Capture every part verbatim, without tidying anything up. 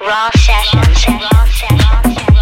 Raw Sessions. Raw Sessions. People.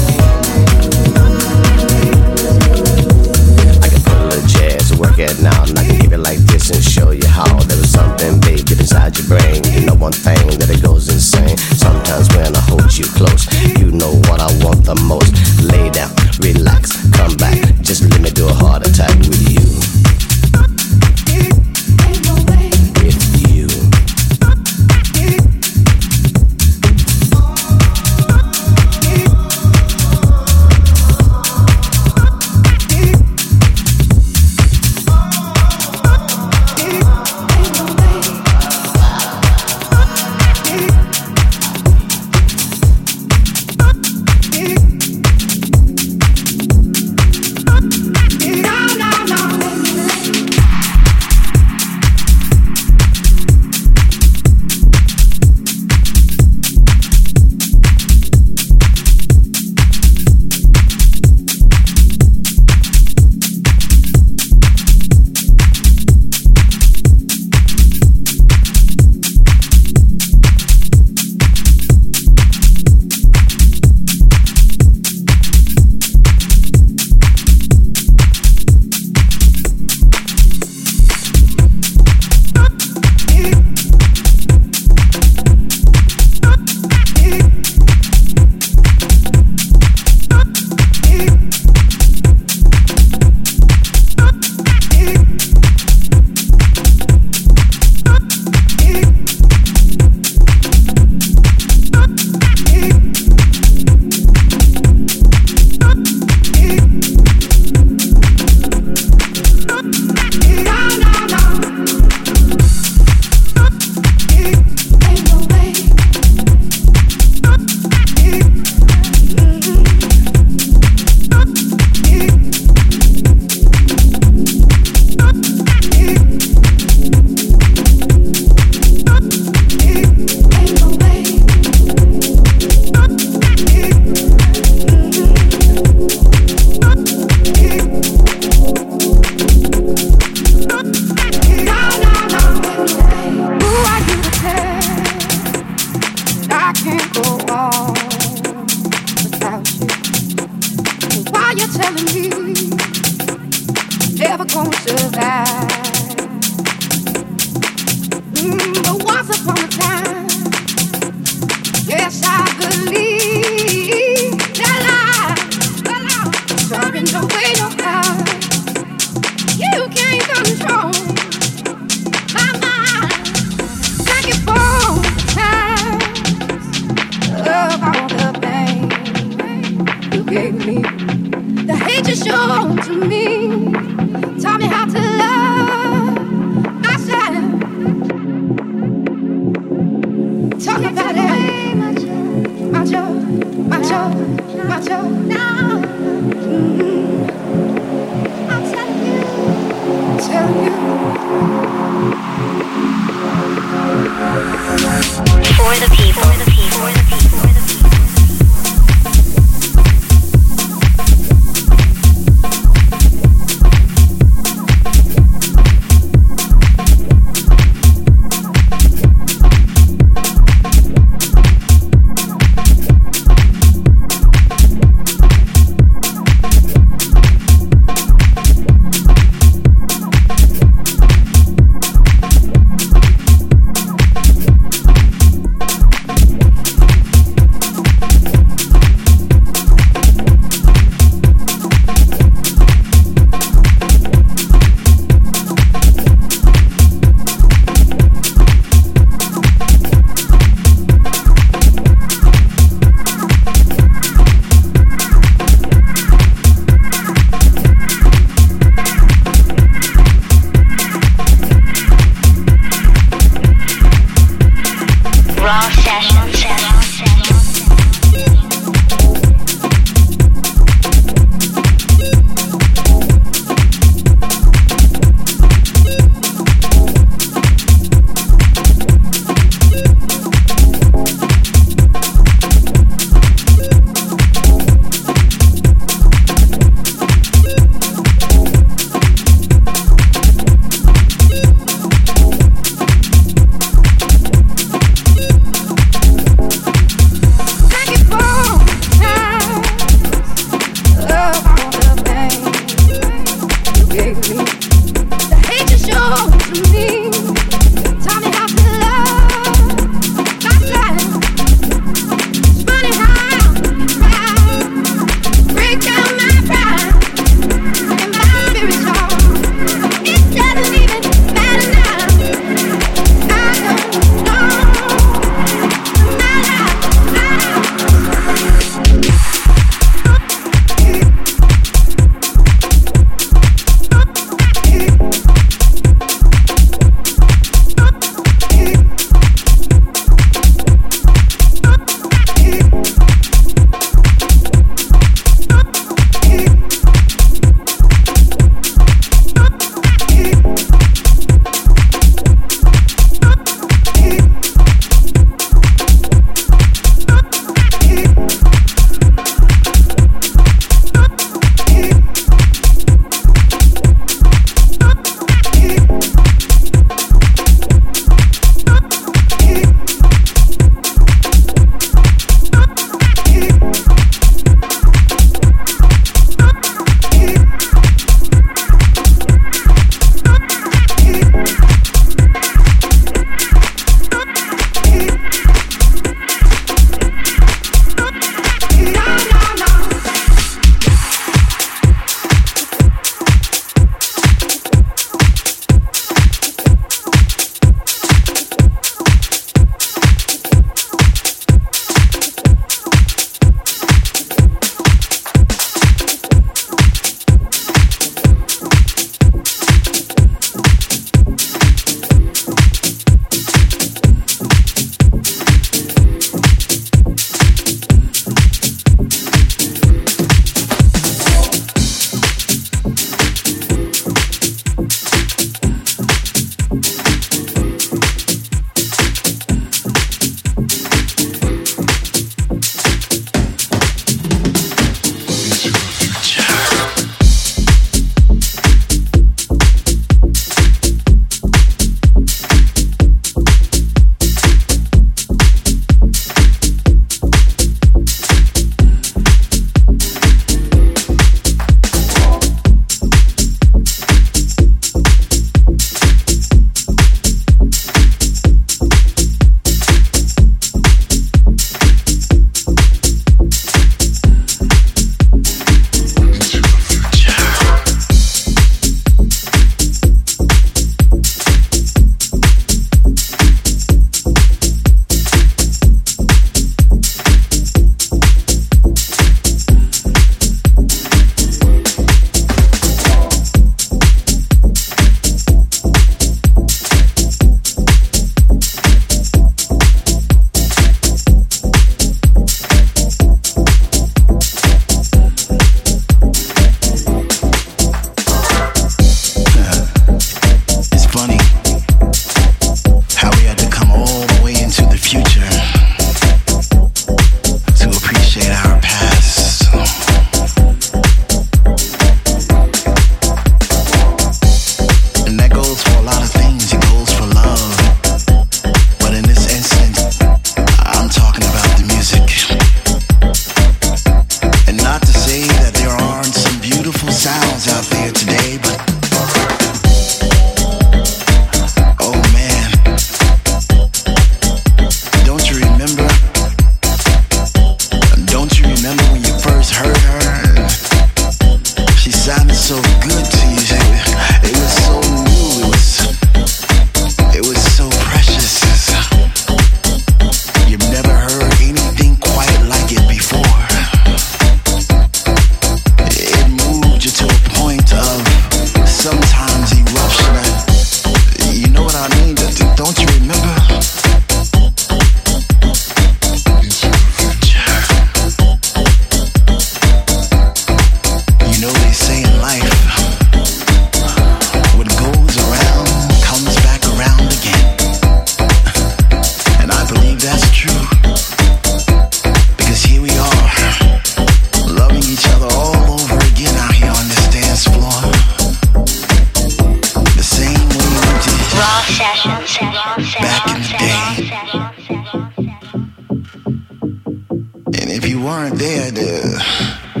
you weren't there, to,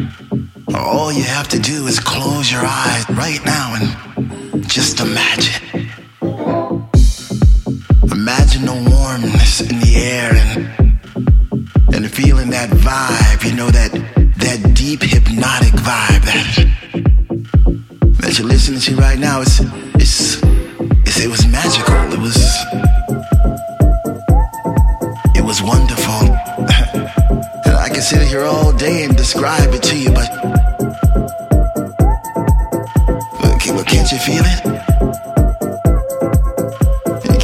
all you have to do is close your eyes right now and just imagine. Imagine the warmness in the air and and feeling that vibe, you know, that that deep hypnotic vibe that that you're listening to right now. It's it's, it's it was magical. It was it was wonderful. And I can sit here all day and describe it to you, but but can't you feel it?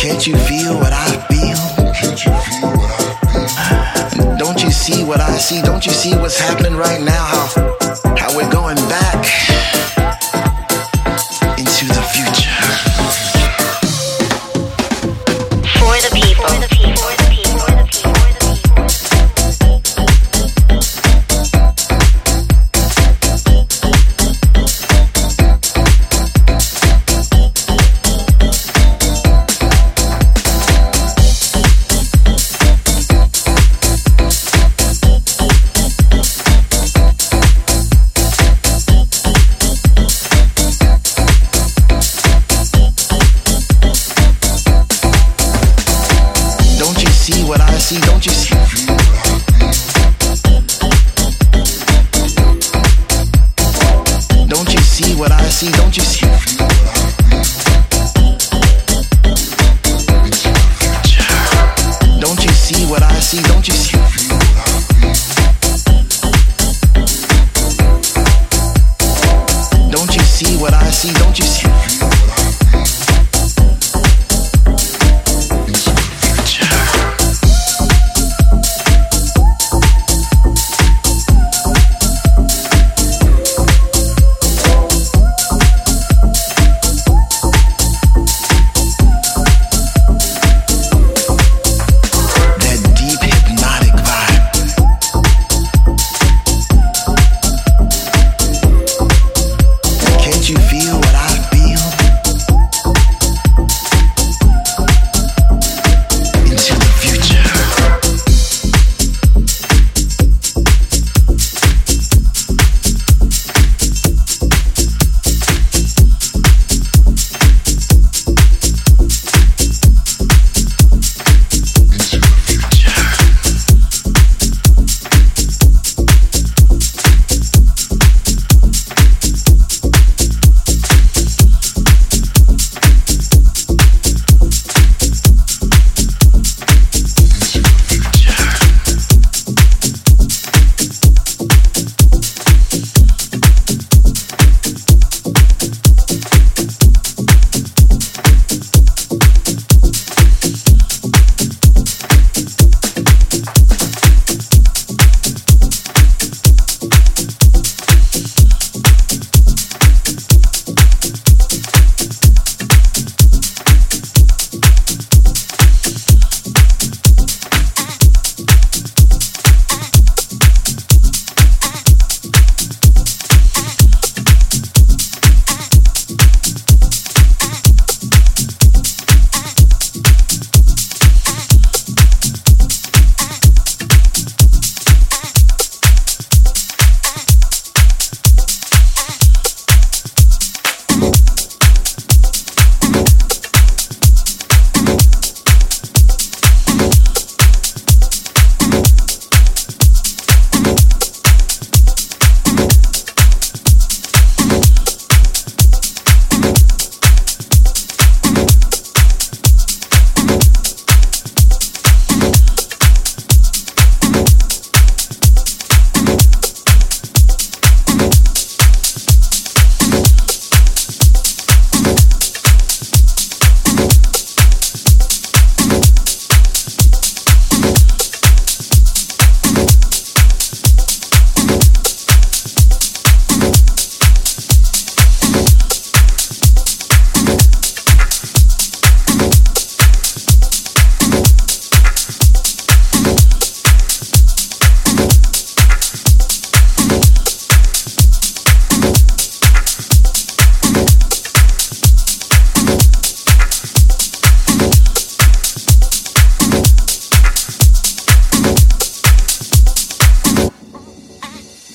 Can't you feel what I feel? Can't you feel what I feel? Don't you see what I see? Don't you see what's happening right now? How, how we're going back into the future. For the people. For the people. For the people. For the people.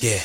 Yeah.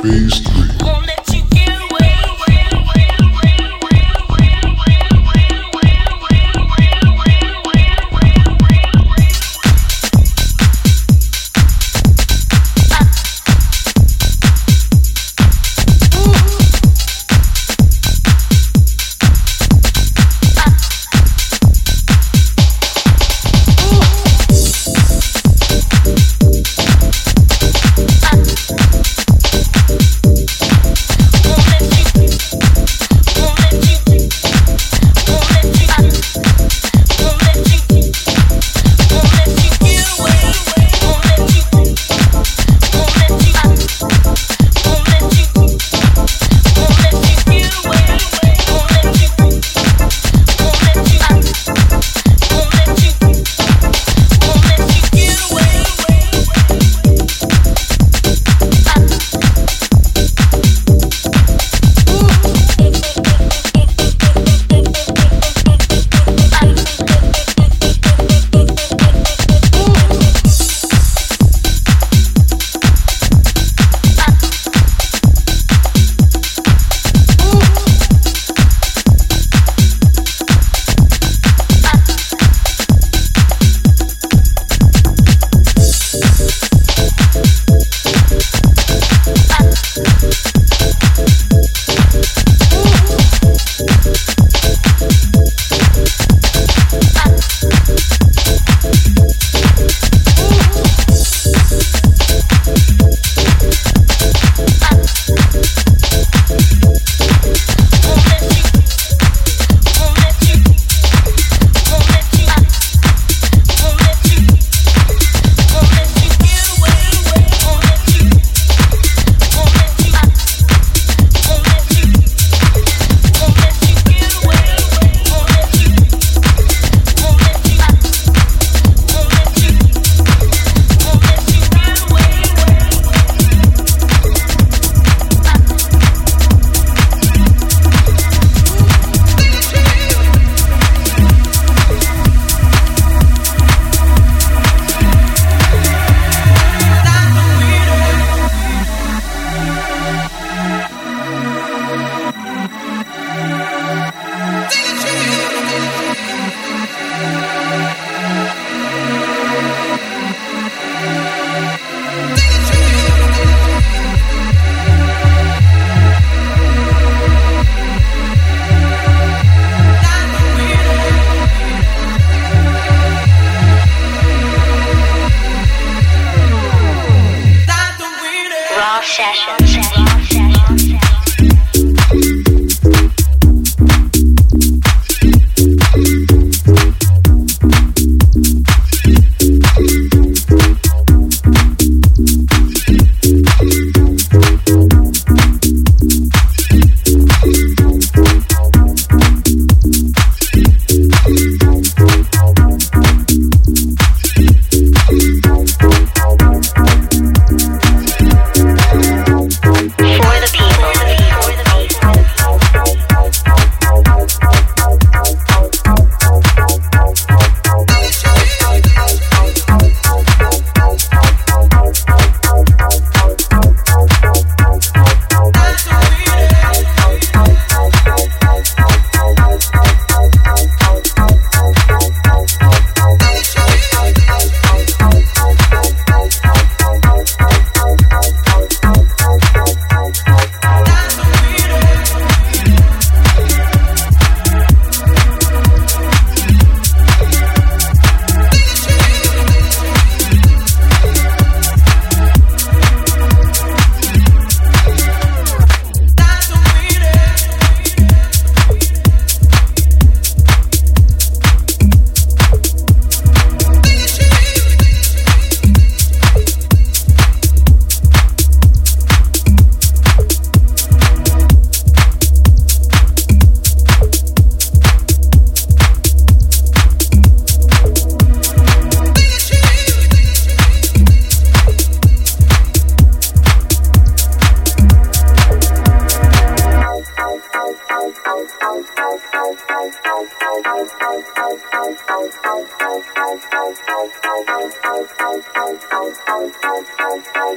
Bye.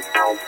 We'll be right back.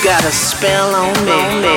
You got a spell on me.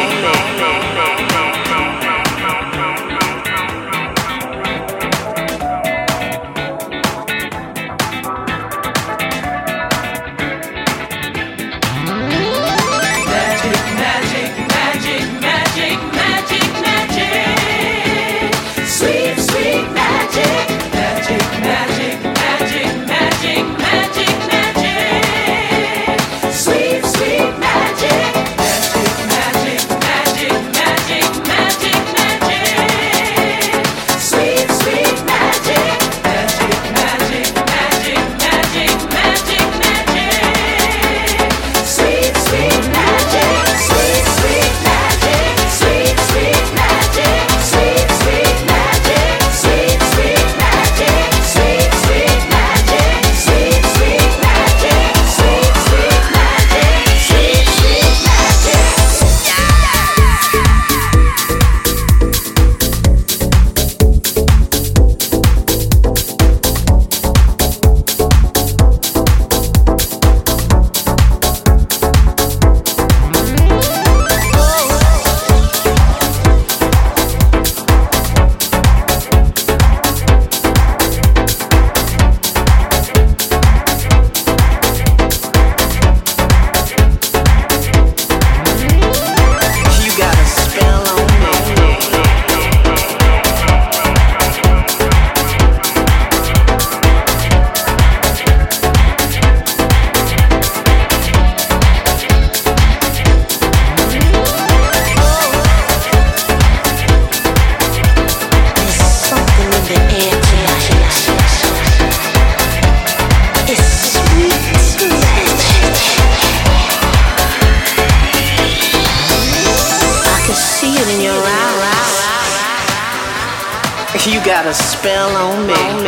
You got a spell on me. Magic,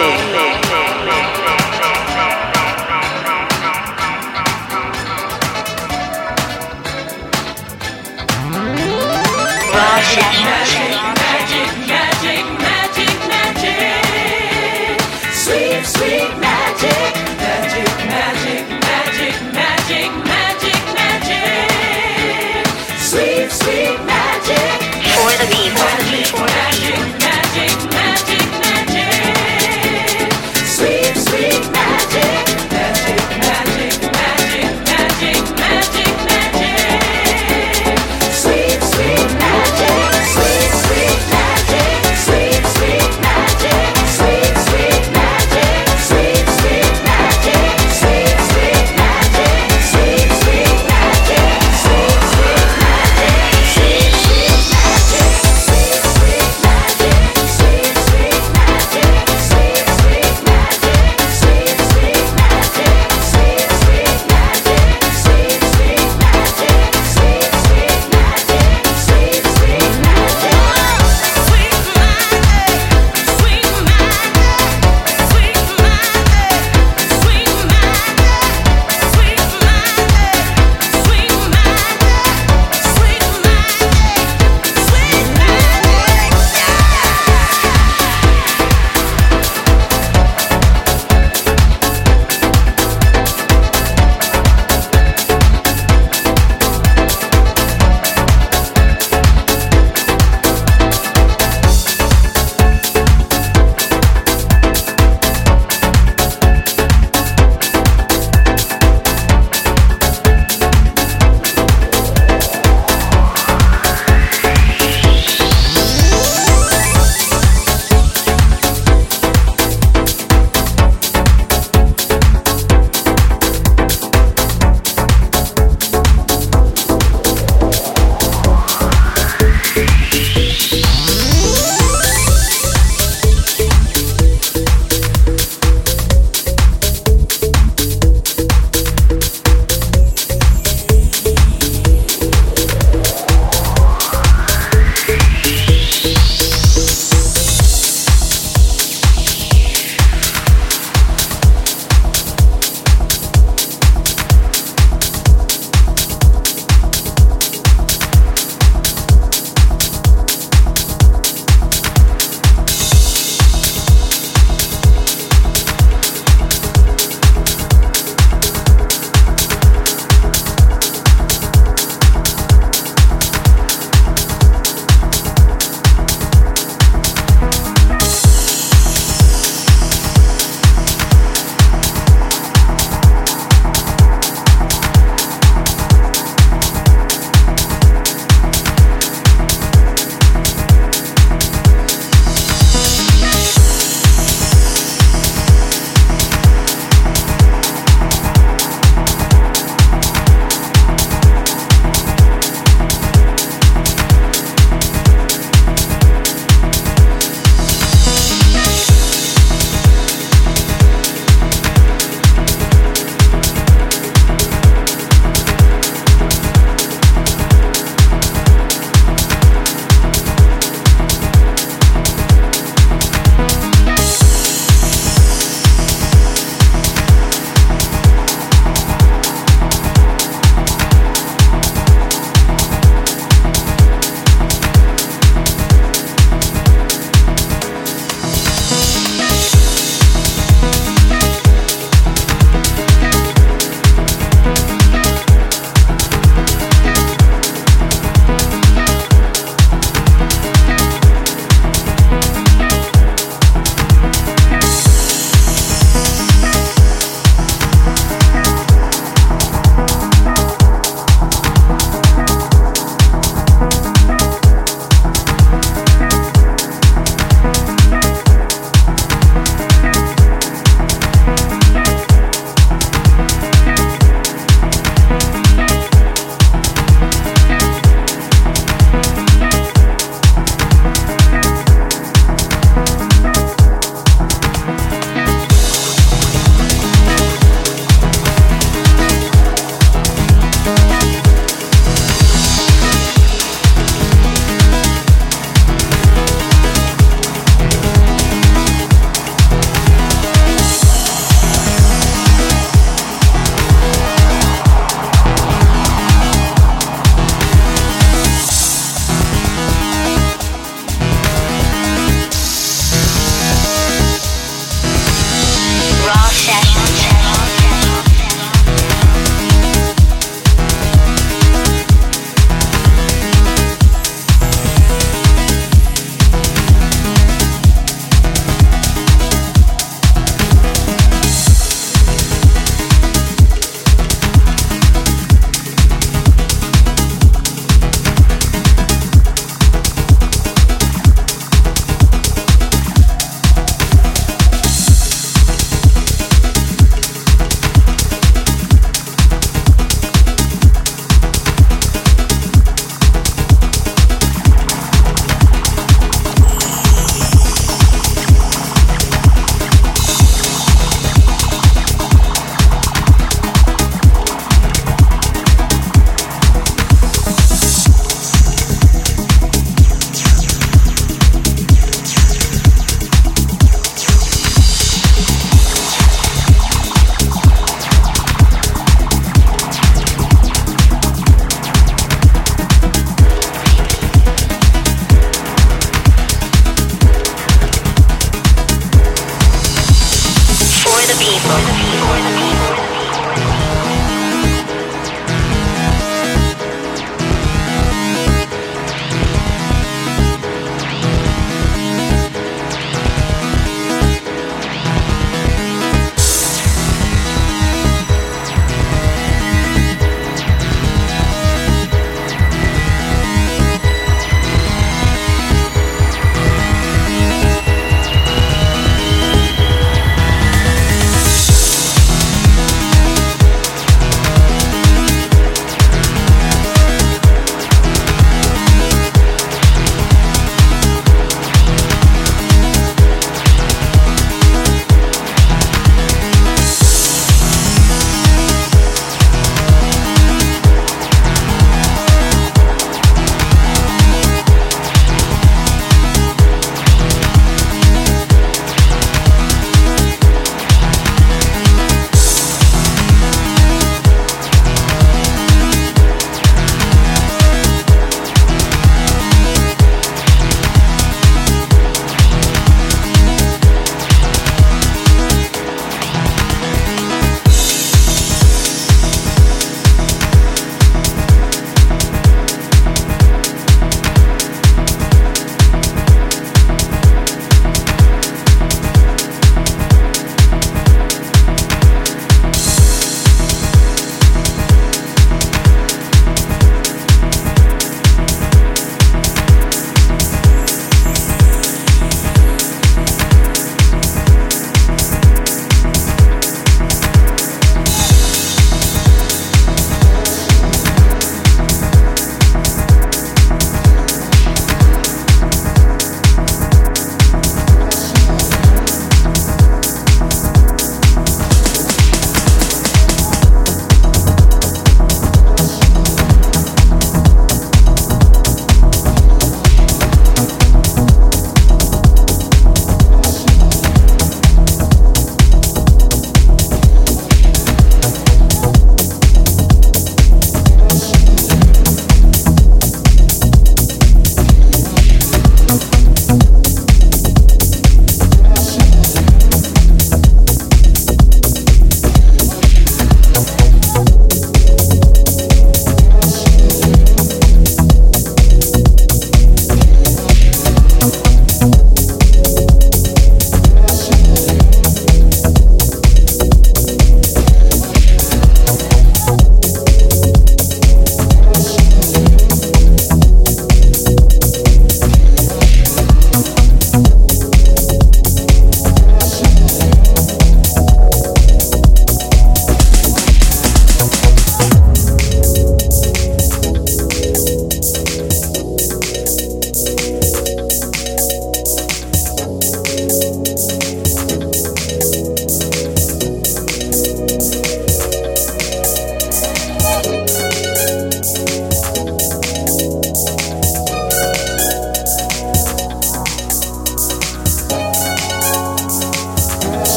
magic, magic, magic, magic, magic. Sweet, sweet magic. Magic, magic, magic, magic, magic, magic. Sweet, sweet magic. For the beat, for the beat, for the beat. Sweet,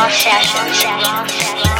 Raw Sessions. Raw Sessions.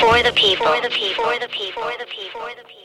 For the people, for the people, for the people, for the people, for the people.